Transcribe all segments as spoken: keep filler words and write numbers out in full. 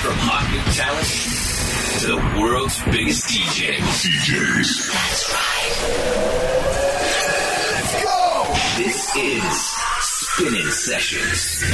From hot new talent to the world's biggest D Js. D Js. That's right. Let's go! This is Spinning Sessions.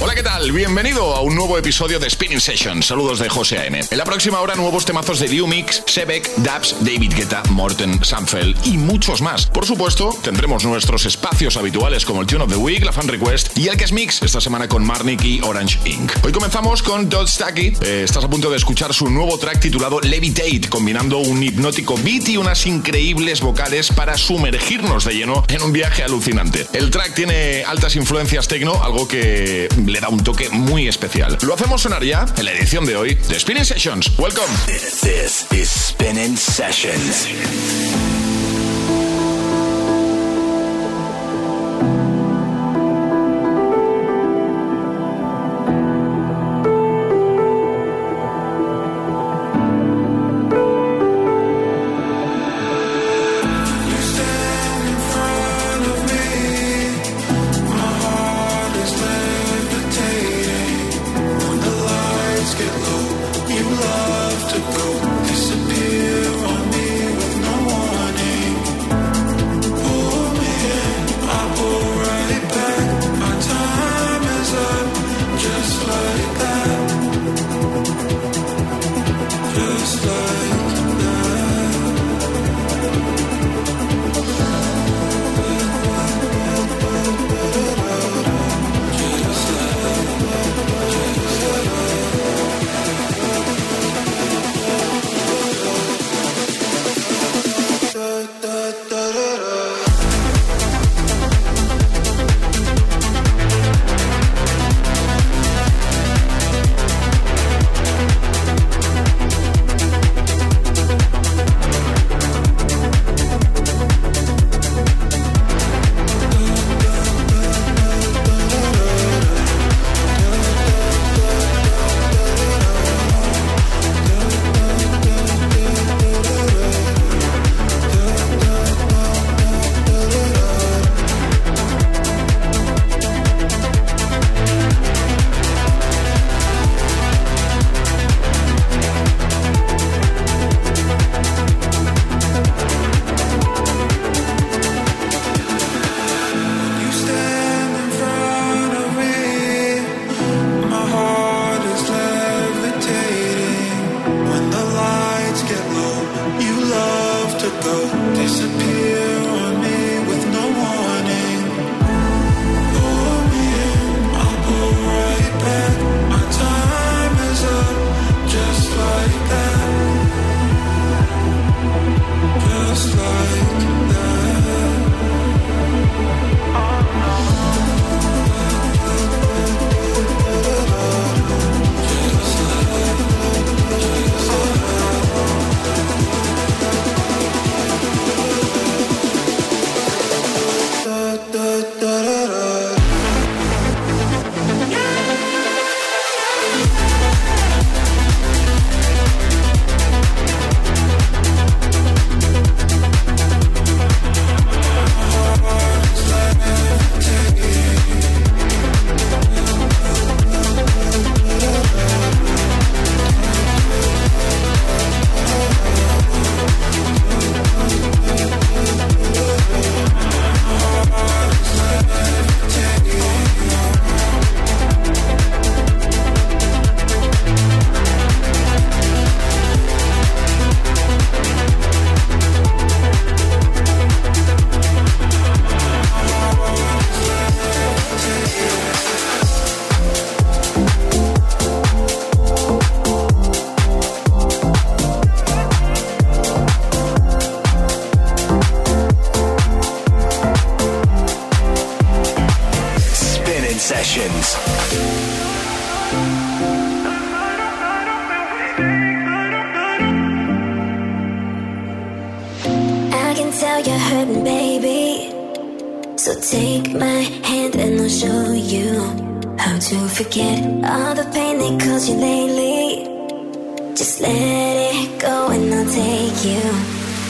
Hola, ¿qué tal? Bienvenido a un nuevo episodio de Spinning Sessions. Saludos de José A M. En la próxima hora, nuevos temazos de Diumix, Sebeck, Dabs, David Guetta, Morten, Samfell y muchos más. Por supuesto, tendremos nuestros espacios habituales como el Tune of the Week, la Fan Request y el que es Mix, esta semana con Marnik y Orange Incorporated. Hoy comenzamos con Todd Stucky. Eh, estás a punto de escuchar su nuevo track titulado Levitate, combinando un hipnótico beat y unas increíbles vocales para sumergirnos de lleno en un viaje alucinante. El track tiene altas influencias techno, algo que le da un toque muy especial. Lo hacemos sonar ya en la edición de hoy de Spinning Sessions. Welcome. This is Spinning Sessions.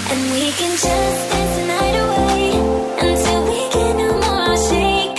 And we can just dance the night away until we can no more shake.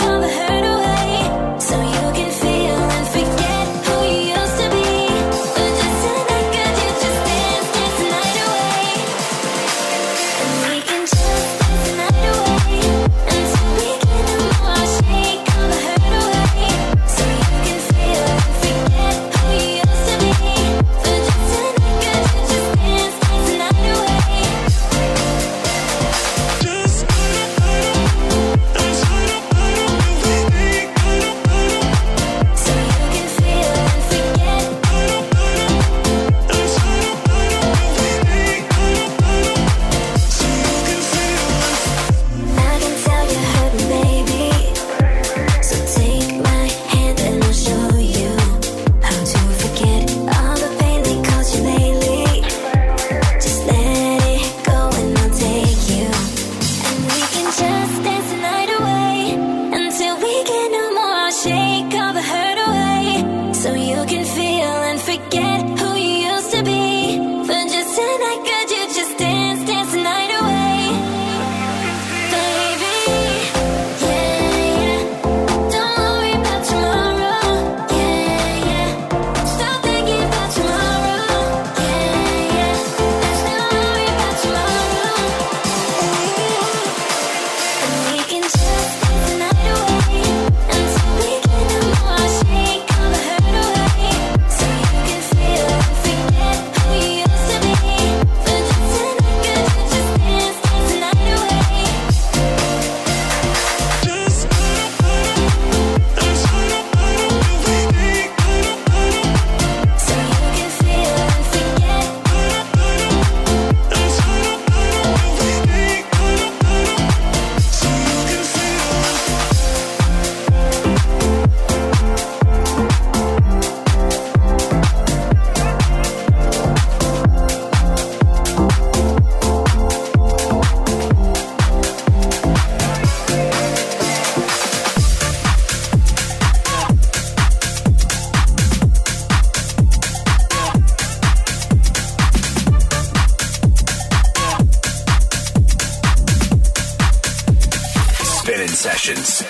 Spinning Sessions.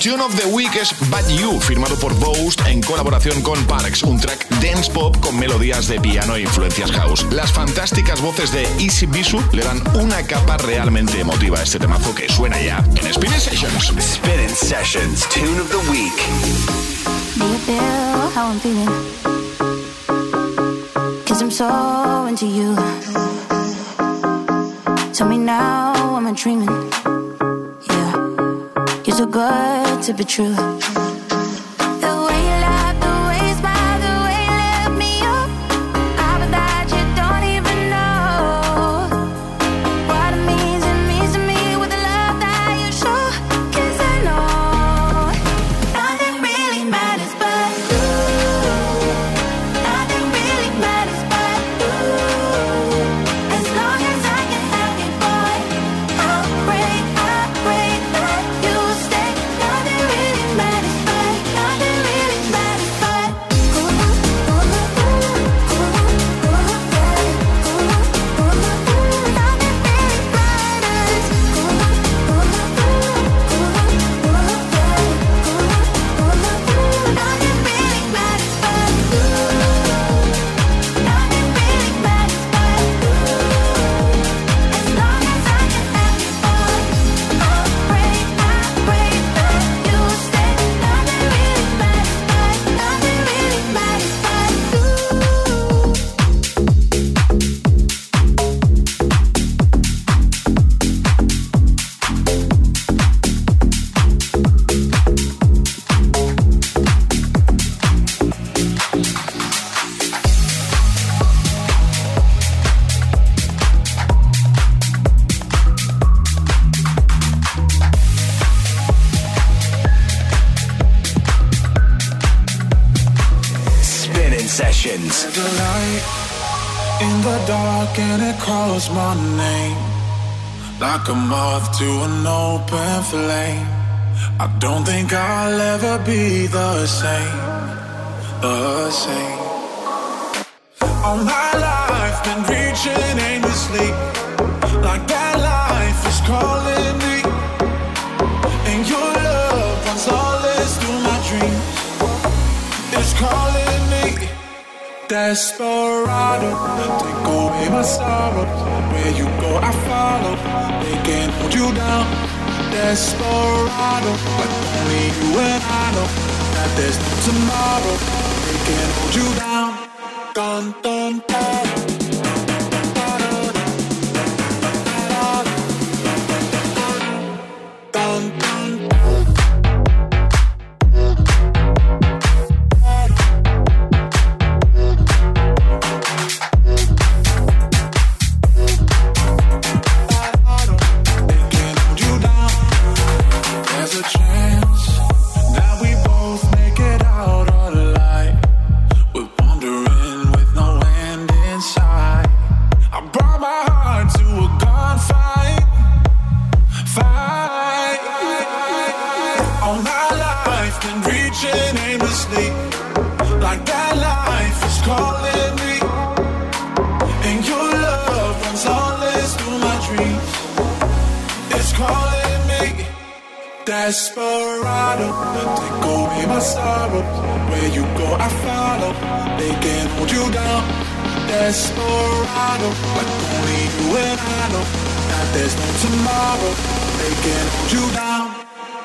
Tune of the Week es But You, firmado por Boost en colaboración con Parks, un track dance pop con melodías de piano e influencias house. Las fantásticas voces de Easy Bisu le dan una capa realmente emotiva a este temazo que suena ya en Spinning Sessions. Spinning Sessions, Tune of the Week. Do you feel how I'm feeling? 'Cause I'm so into you. Tell me now, am I dreaming? You're so good to be true. The way you laugh, the way you smile, the way you lift me up, all of that you don't even know what it means, it means to me with the love that you show. 'Cause I know nothing really matters but you. Nothing really matters but you. As long as I can have you, boy, I'll pray, I'll pray that you. Calls my name like a moth to an open flame. I don't think I'll ever be the same, the same. All my life been reaching aimlessly like that light. calling me, and your love runs all this through my dreams. It's calling me, Desperado. Take away my sorrow. Where you go, I follow. They can't hold you down. Desperado, but only you and I know that there's no tomorrow. They can't hold you down. Dun dun dun. Desperado, take away my sorrow. Where you go, I follow. They can't hold you down. Desperado, but only you and I know that there's no tomorrow. They can't hold you down.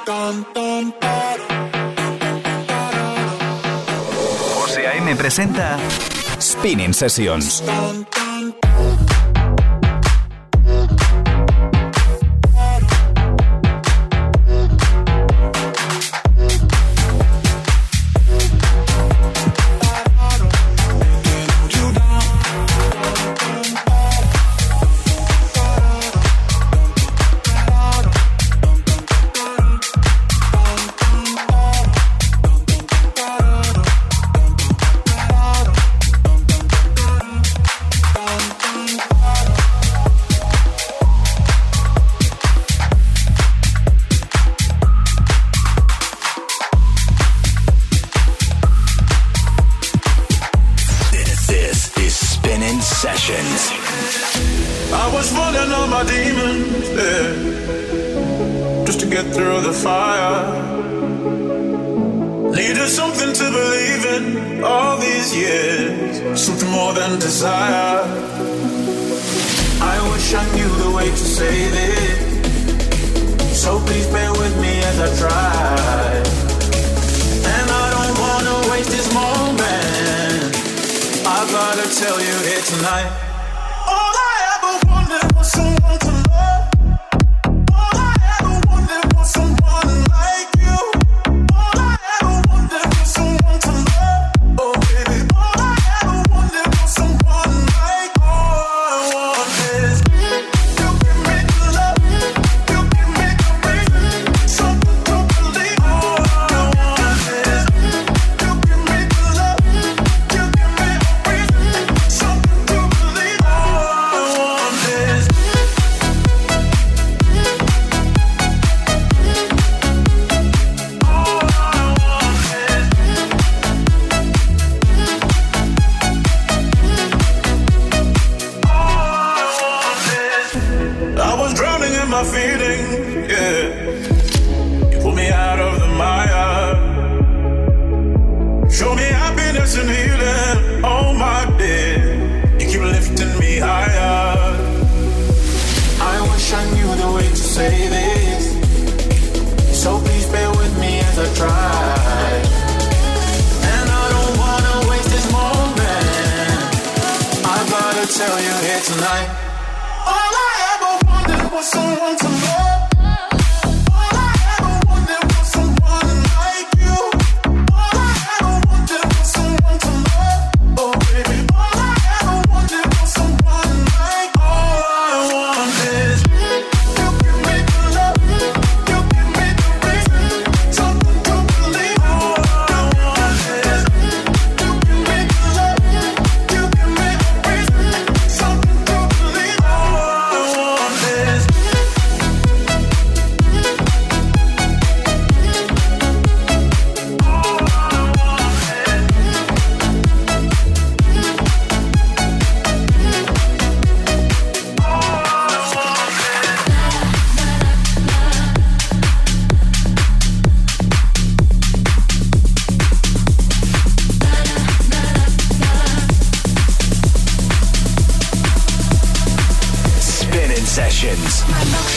Dun, dun, dun. José A M presenta Spinning Sessions. Dun, dun, dun.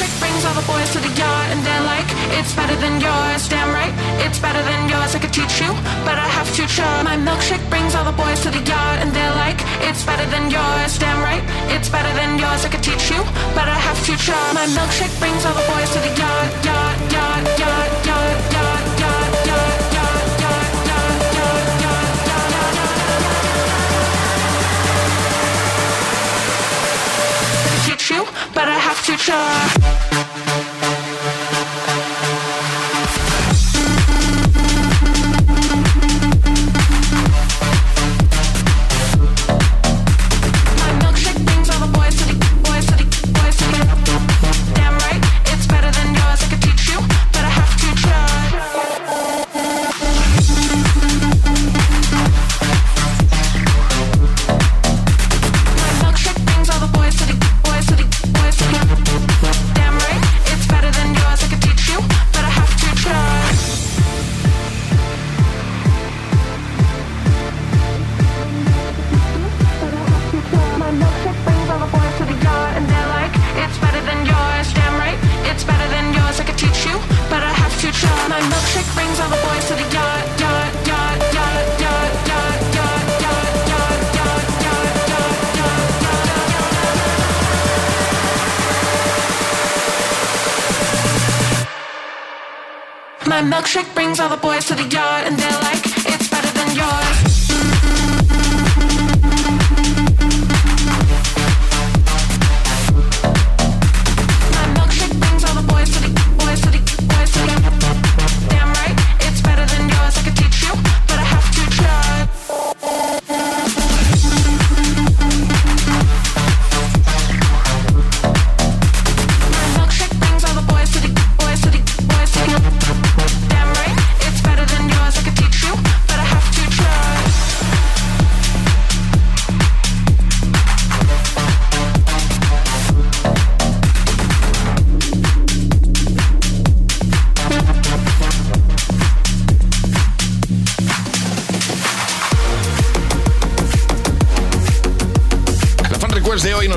chick brings all the boys to the yard, and they're like, it's better than yours. Damn right, it's better than yours. I could teach you, but I have to try. My milkshake brings all the boys to the yard, and they're like, it's better than yours. Damn right, it's better than yours. I could teach you, but I have to try. My milkshake brings all the boys to the yard, yard, yard, yard, yard, yard, yard, yard, yard, yard, yard, yard, yard, yard, yard. I could teach you, but I have to try. Milkshake brings all the boys to the yard, and they're like, it's better than yours.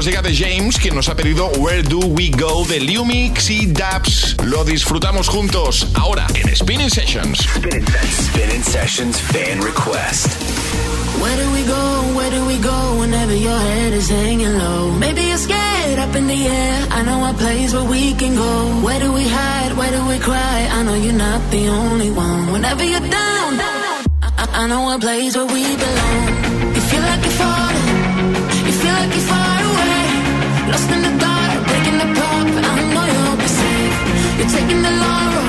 Llega de James, quien nos ha pedido Where Do We Go de Diumix y Dabs. Lo disfrutamos juntos ahora en Spinning Sessions. Spinning Sessions fan request. Where do we go? Where do we go? Whenever your head is hanging low. Maybe you're scared up in the air. I know a place where we can go. Where do we hide? Where do we cry? I know you're not the only one. Whenever you're down, I, I know a place where we belong. You feel like you're falling. You feel like you're falling. Lost in the dark, breaking the pop, I know you'll be safe. You're taking the long road,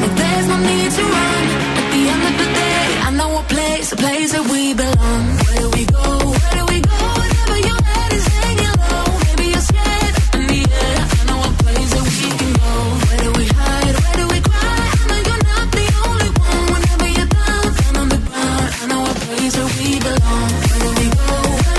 but there's no need to run. At the end of the day, I know a place, a place that we belong. Where do we go? Where do we go? Whenever your head is hanging low. Maybe you're scared in the air. I know a place that we can go. Where do we hide? Where do we cry? I know you're not the only one. Whenever you're down, down on the ground, I know a place that we belong. Where do we go? I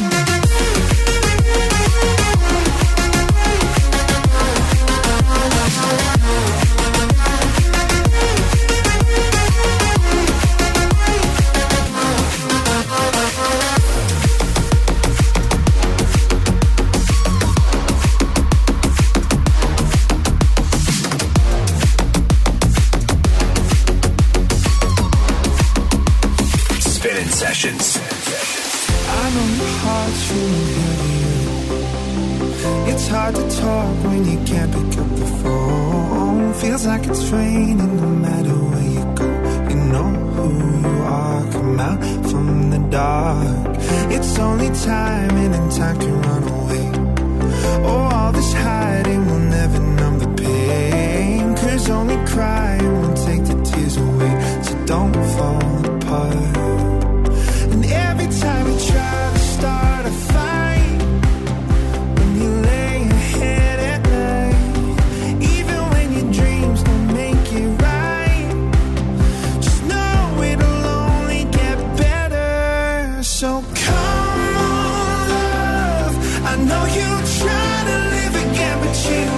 know you try to live again, but you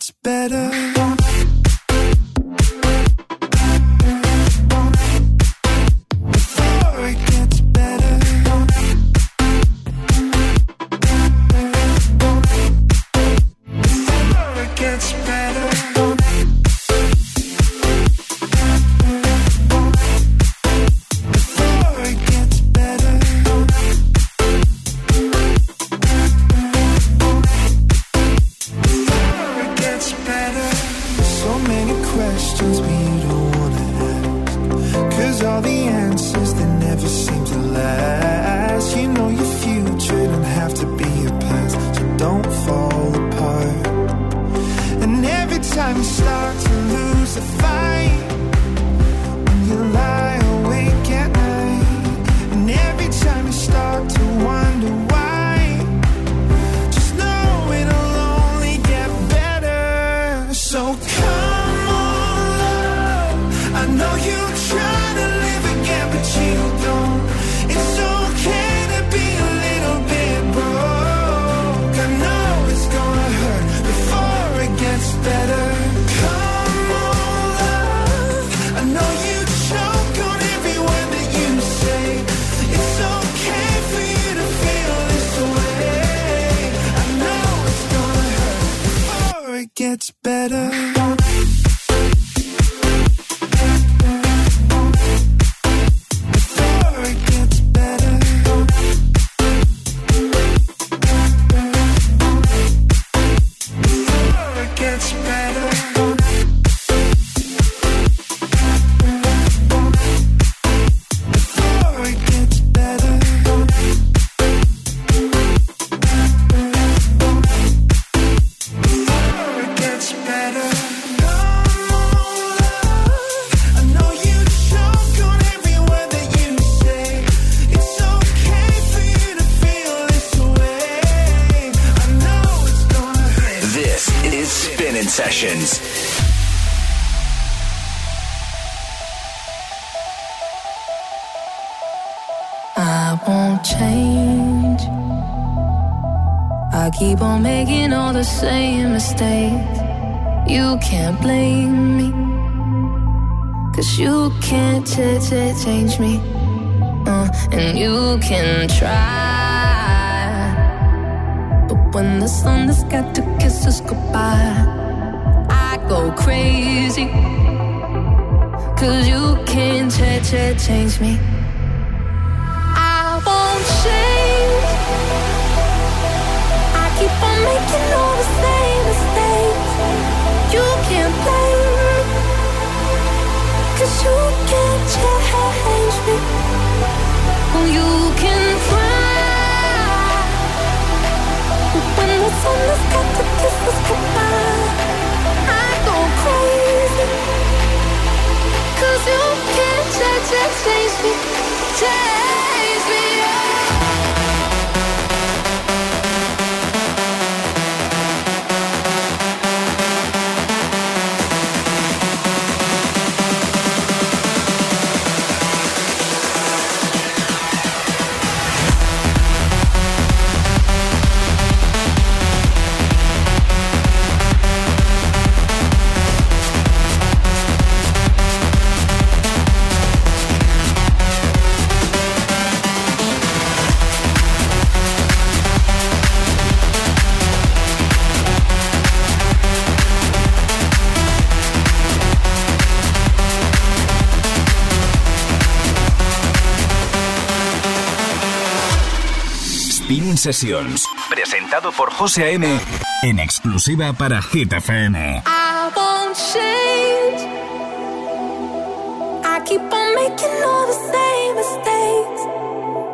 gets better. Keep on making all the same mistakes. You can't blame me, cause you can't change me. uh, And you can try, but when the sun has got to kiss us goodbye, I go crazy, cause you can't change me. I won't change. Keep on making all the same mistakes. You can't blame me, cause you can't change me. Well, you can try, but when the sun has got to kiss us goodbye, I go crazy, cause you can't change me. Change me, yeah. Spinning Sessions, presentado por José A M, en exclusiva para Hit F M. I won't change. I keep on making all the same mistakes.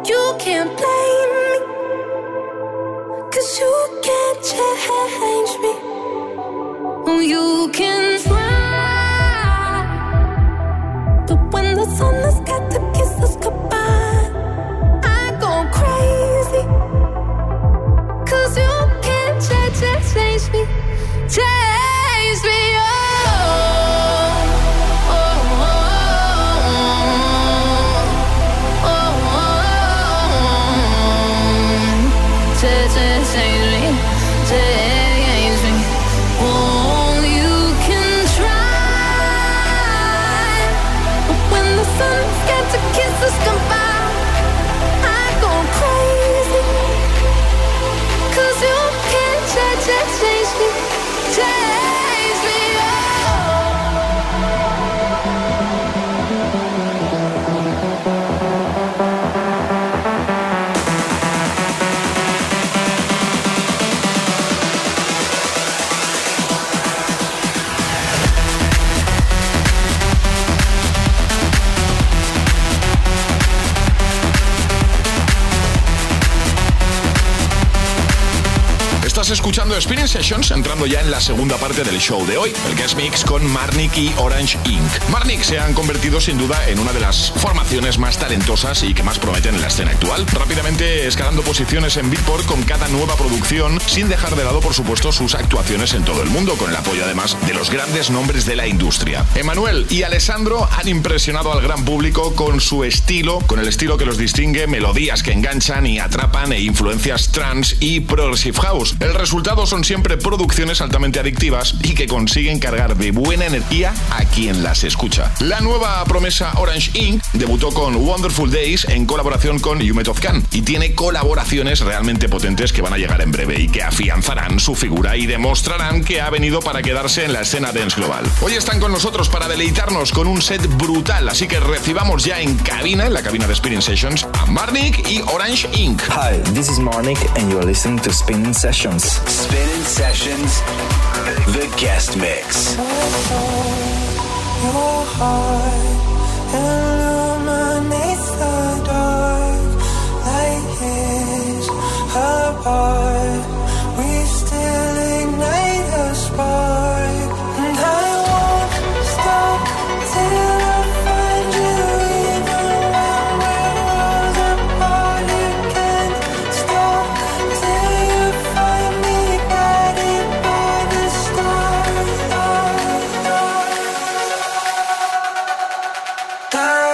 You can't blame me, cause you can't change me. You can try, but when the sun has got to kiss us goodbye, I go crazy, cause you can't change, change, change me, change me, oh, oh, oh, oh, oh, oh, oh, oh. Estás escuchando Spinning Sessions, entrando ya en la segunda parte del show de hoy, el guest mix con Marnik y Orange Incorporated. Marnik se han convertido sin duda en una de las formaciones más talentosas y que más prometen en la escena actual, rápidamente escalando posiciones en Beatport con cada nueva producción, sin dejar de lado por supuesto sus actuaciones en todo el mundo, con el apoyo además de los grandes nombres de la industria. Emanuel y Alessandro han impresionado al gran público con su estilo, con el estilo que los distingue, melodías que enganchan y atrapan e influencias trance y progressive house. El resultado son siempre producciones altamente adictivas y que consiguen cargar de buena energía a quien las escucha. La nueva promesa Orange Incorporated debutó con Wonderful Days en colaboración con Yumetofcan y tiene colaboraciones realmente potentes que van a llegar en breve y que afianzarán su figura y demostrarán que ha venido para quedarse en la escena dance global. Hoy están con nosotros para deleitarnos con un set brutal, así que recibamos ya en cabina, en la cabina de Spinning Sessions, a Marnik y Orange Incorporated. Hi, this is Marnik and you're listening to Spinning Sessions. Spinning Sessions, the guest mix. Your heart illuminates the dark like it's her heart. We still ignite the spark, and I won't stop till I find you. Even when we're worlds apart, you can't stop till you find me guided by the stars. Time.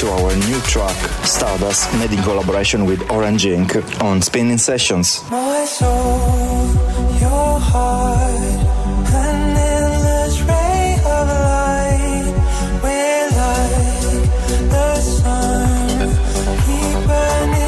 To our new track Stardust, made in collaboration with Orange Incorporated on Spinning Sessions. My soul, your heart, an endless ray of light. We're like the sun, keep burning.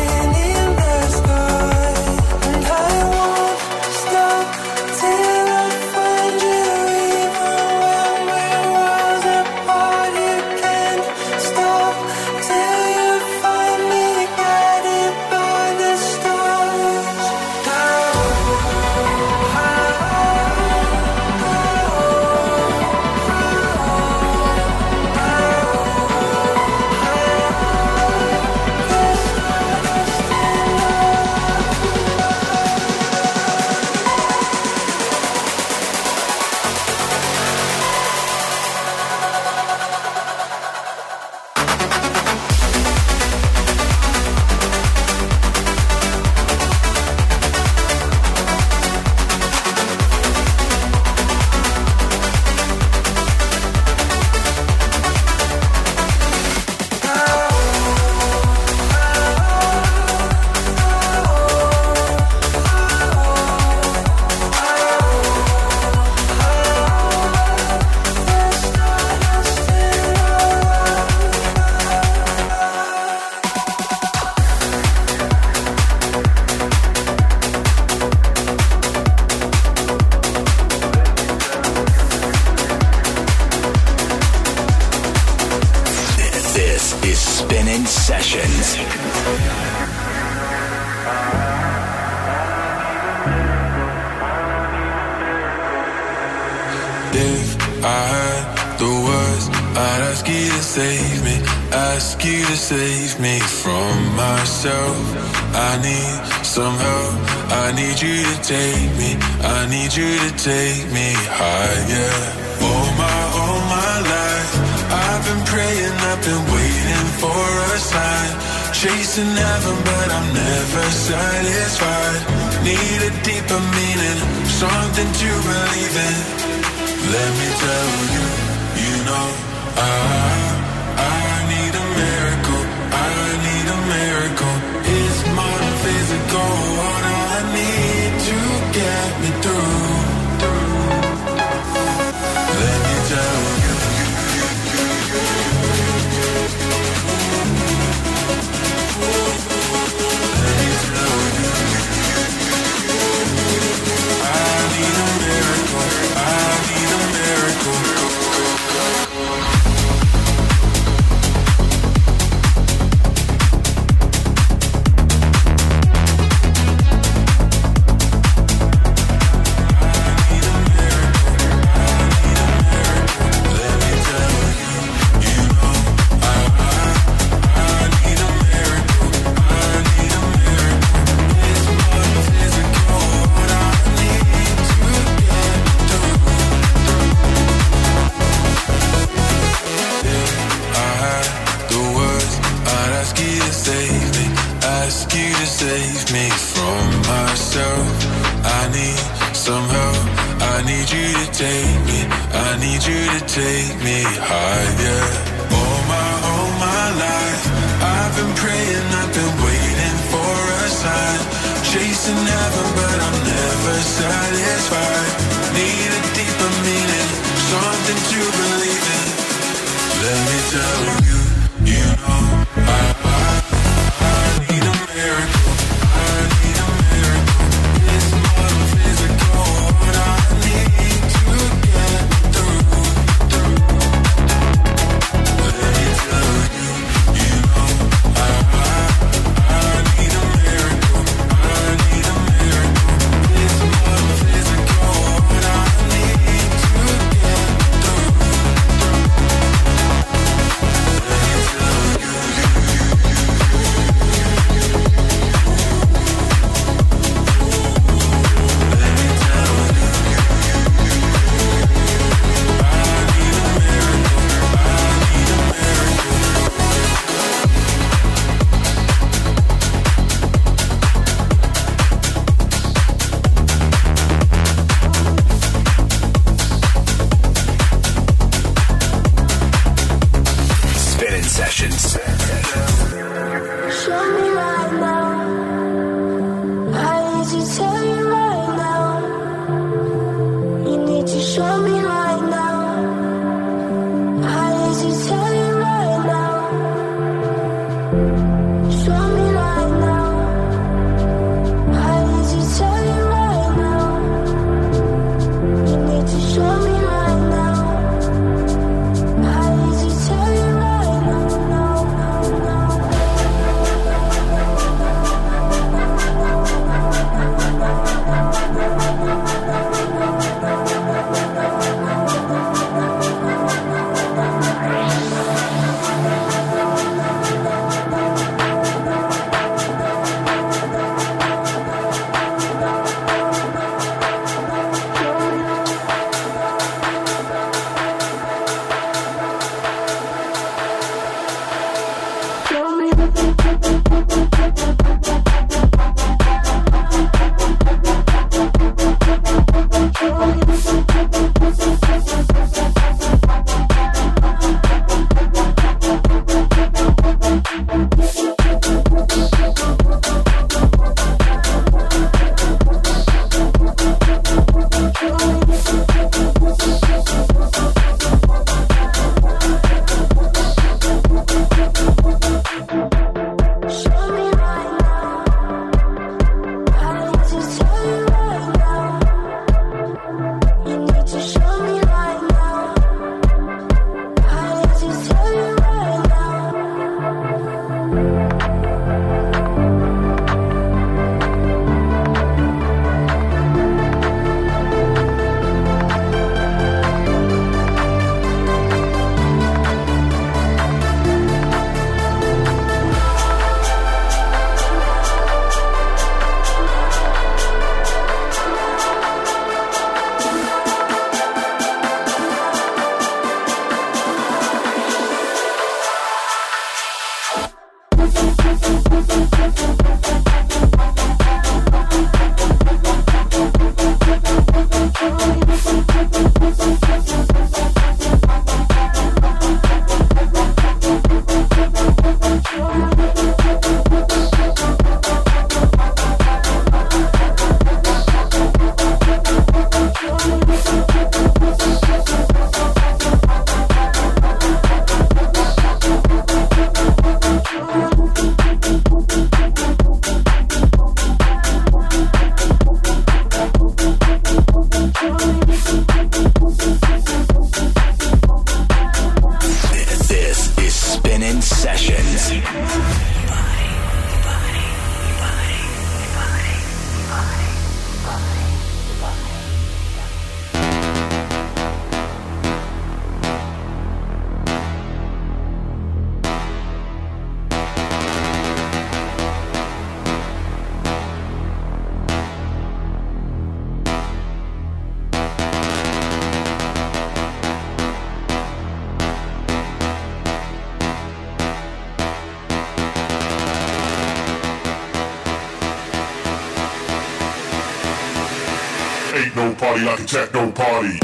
Let me tell you, you know, I, I need a miracle. save me from myself. I need some help. I need you to take me. I need you to take me higher. All my, all my life, I've been praying, I've been waiting for a sign. Chasing heaven, but I'm never satisfied. Need a deeper meaning, something to believe in. Let me tell you, you know I, I, I need a miracle. body like a techno party.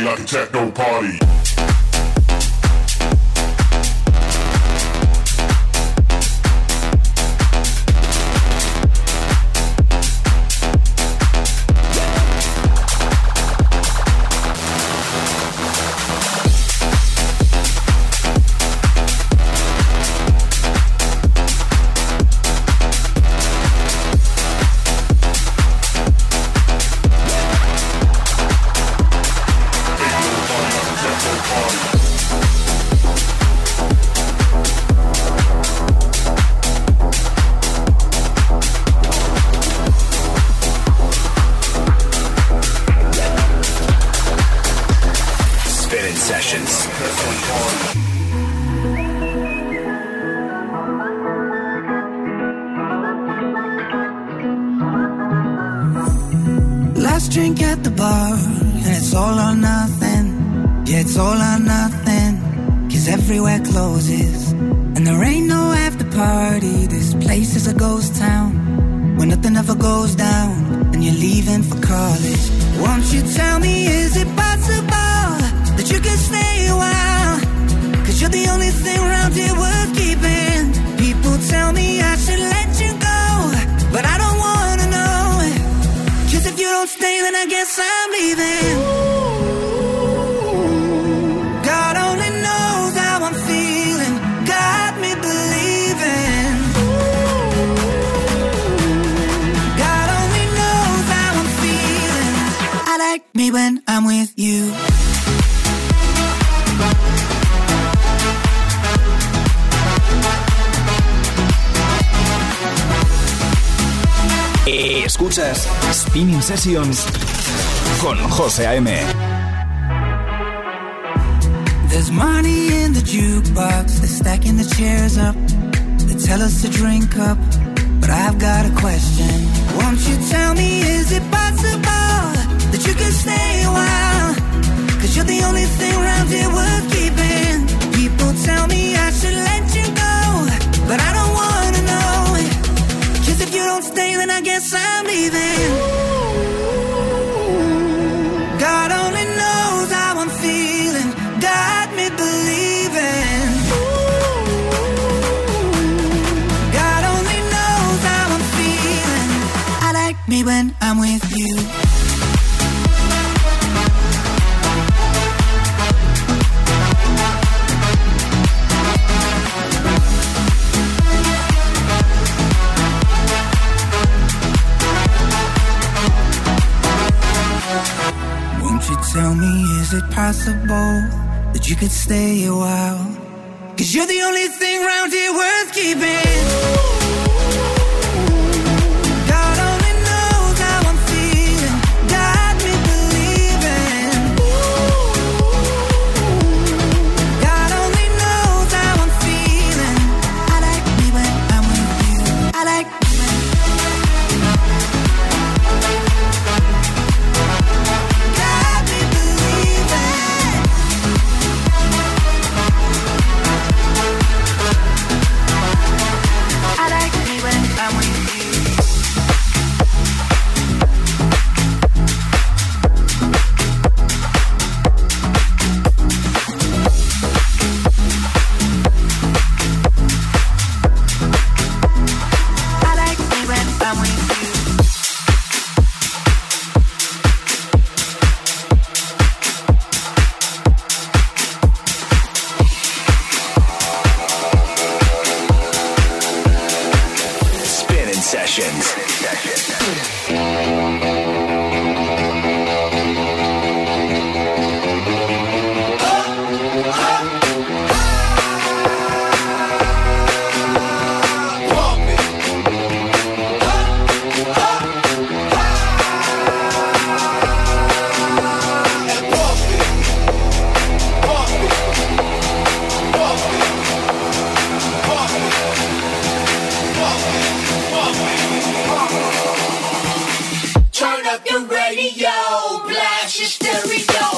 Like a techno party. Escuchas Spinning Sessions con José A M. There's money in the jukebox, they're stacking the chairs up. They tell us to drink up, but I've got a question. Won't you tell me, is it possible that you can stay a while? Cause you're the only thing around here worth keeping. People tell me I should let you go, but I don't wanna know it. If you don't stay, then I guess I'm leaving. God only knows how I'm feeling. Got me believing. God only knows how I'm feeling. I like me when I'm with you. Tell me, is it possible that you could stay a while? Cause you're the only thing round here worth keeping. God radio, blast your stereo.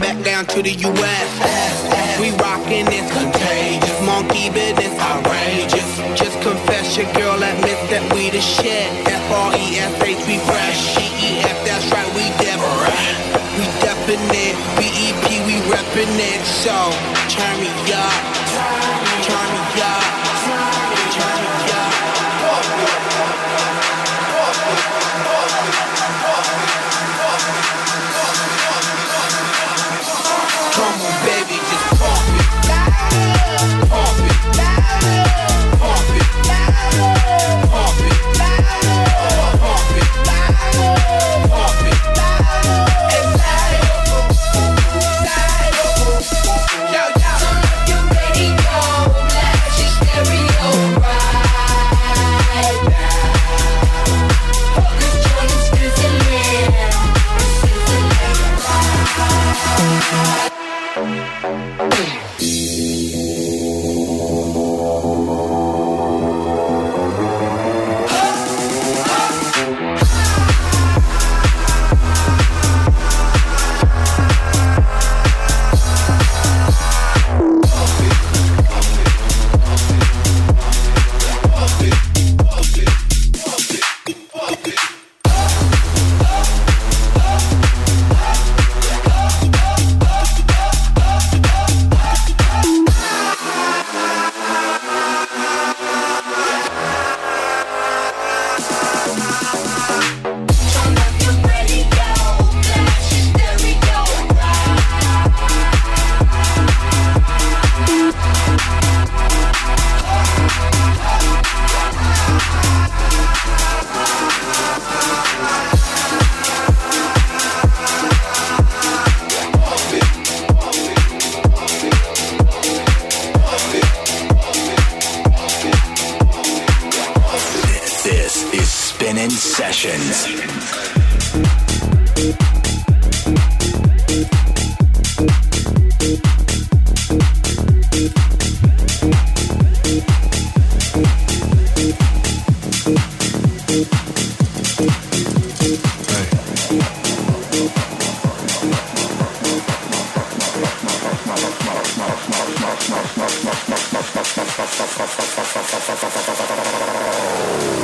Back down to the U S We rockin' this contagious monkey business, outrageous. Just confess your girl admits that we the shit. F R E S H, we fresh. G E F, that's right, we different. We deppin' it, B E P, we reppin' it. So, turn me up, turn me up, turn me up.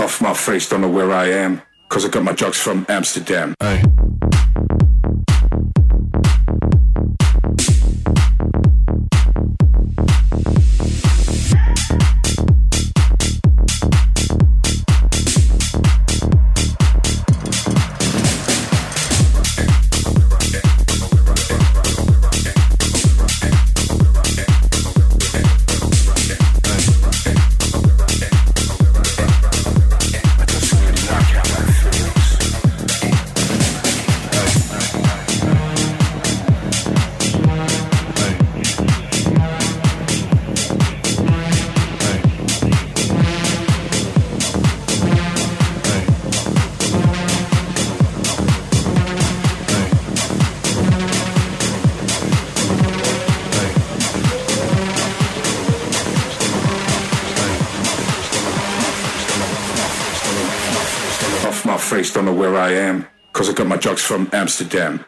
Off my face, don't know where I am, 'cause I got my drugs from Amsterdam. Aye. Don't know where I am, 'cause I got my drugs from Amsterdam.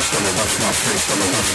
face, wanna watch my face, wanna watch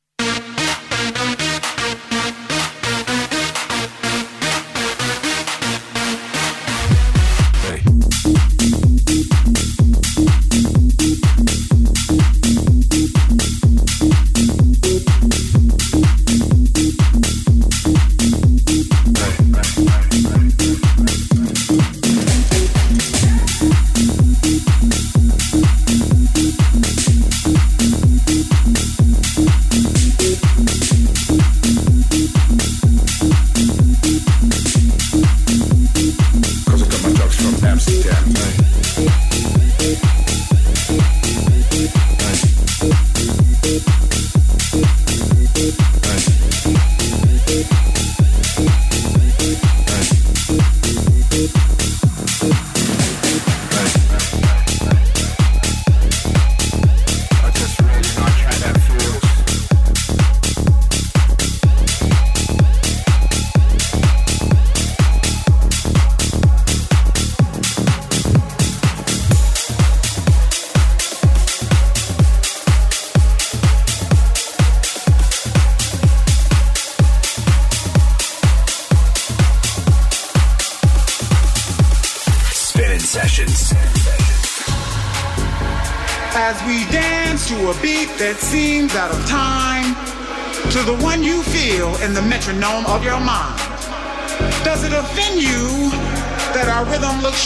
That seems out of time, to the one you feel in the metronome of your mind. Does it offend you that our rhythm looks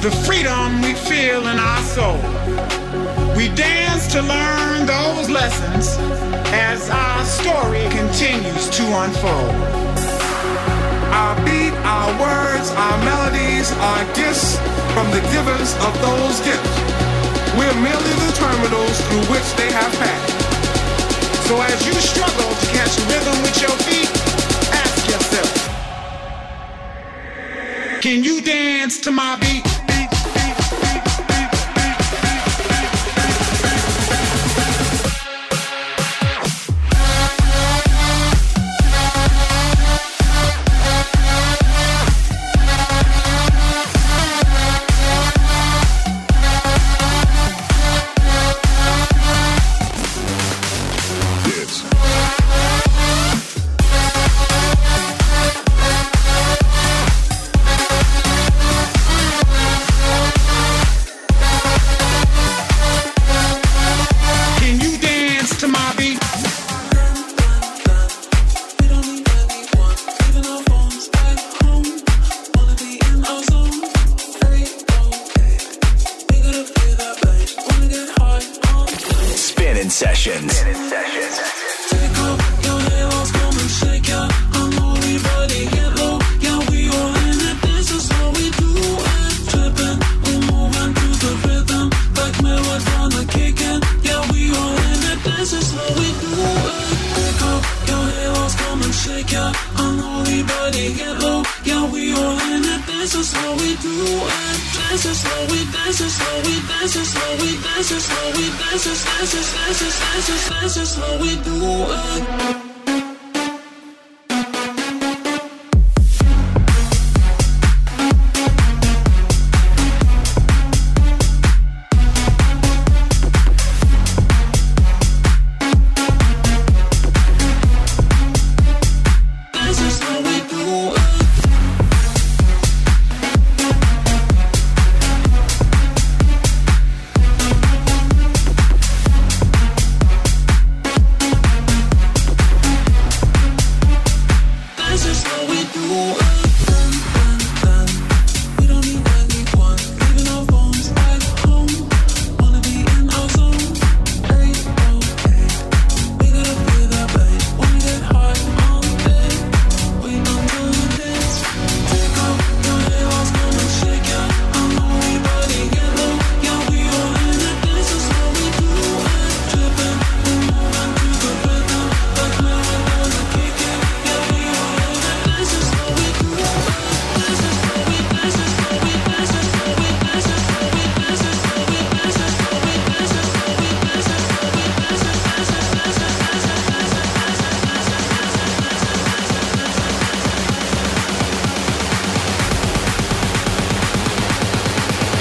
The freedom we feel in our soul. We dance to learn those lessons as our story continues to unfold. Our beat, our words, our melodies are gifts from the givers of those gifts. We're merely the terminals through which they have passed. So as you struggle to catch rhythm with your feet, ask yourself, can you dance to my beat?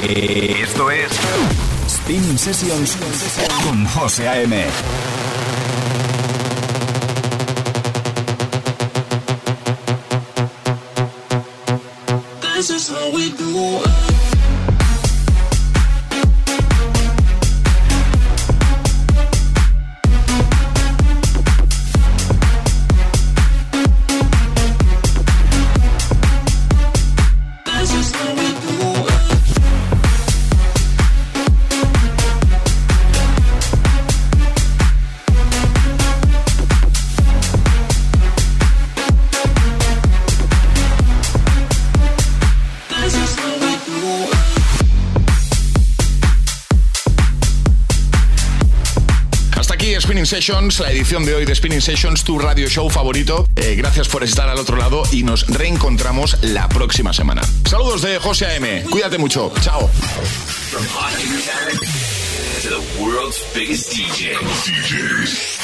Esto es Spinning Sessions con José A M. This is how we do it. Sessions, la edición de hoy de Spinning Sessions, tu radio show favorito. Eh, gracias por estar al otro lado y nos reencontramos la próxima semana. Saludos de José A M. Cuídate mucho. Chao. From hot music to the world's biggest D J. D Js.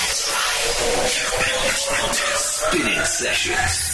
Spinning Sessions.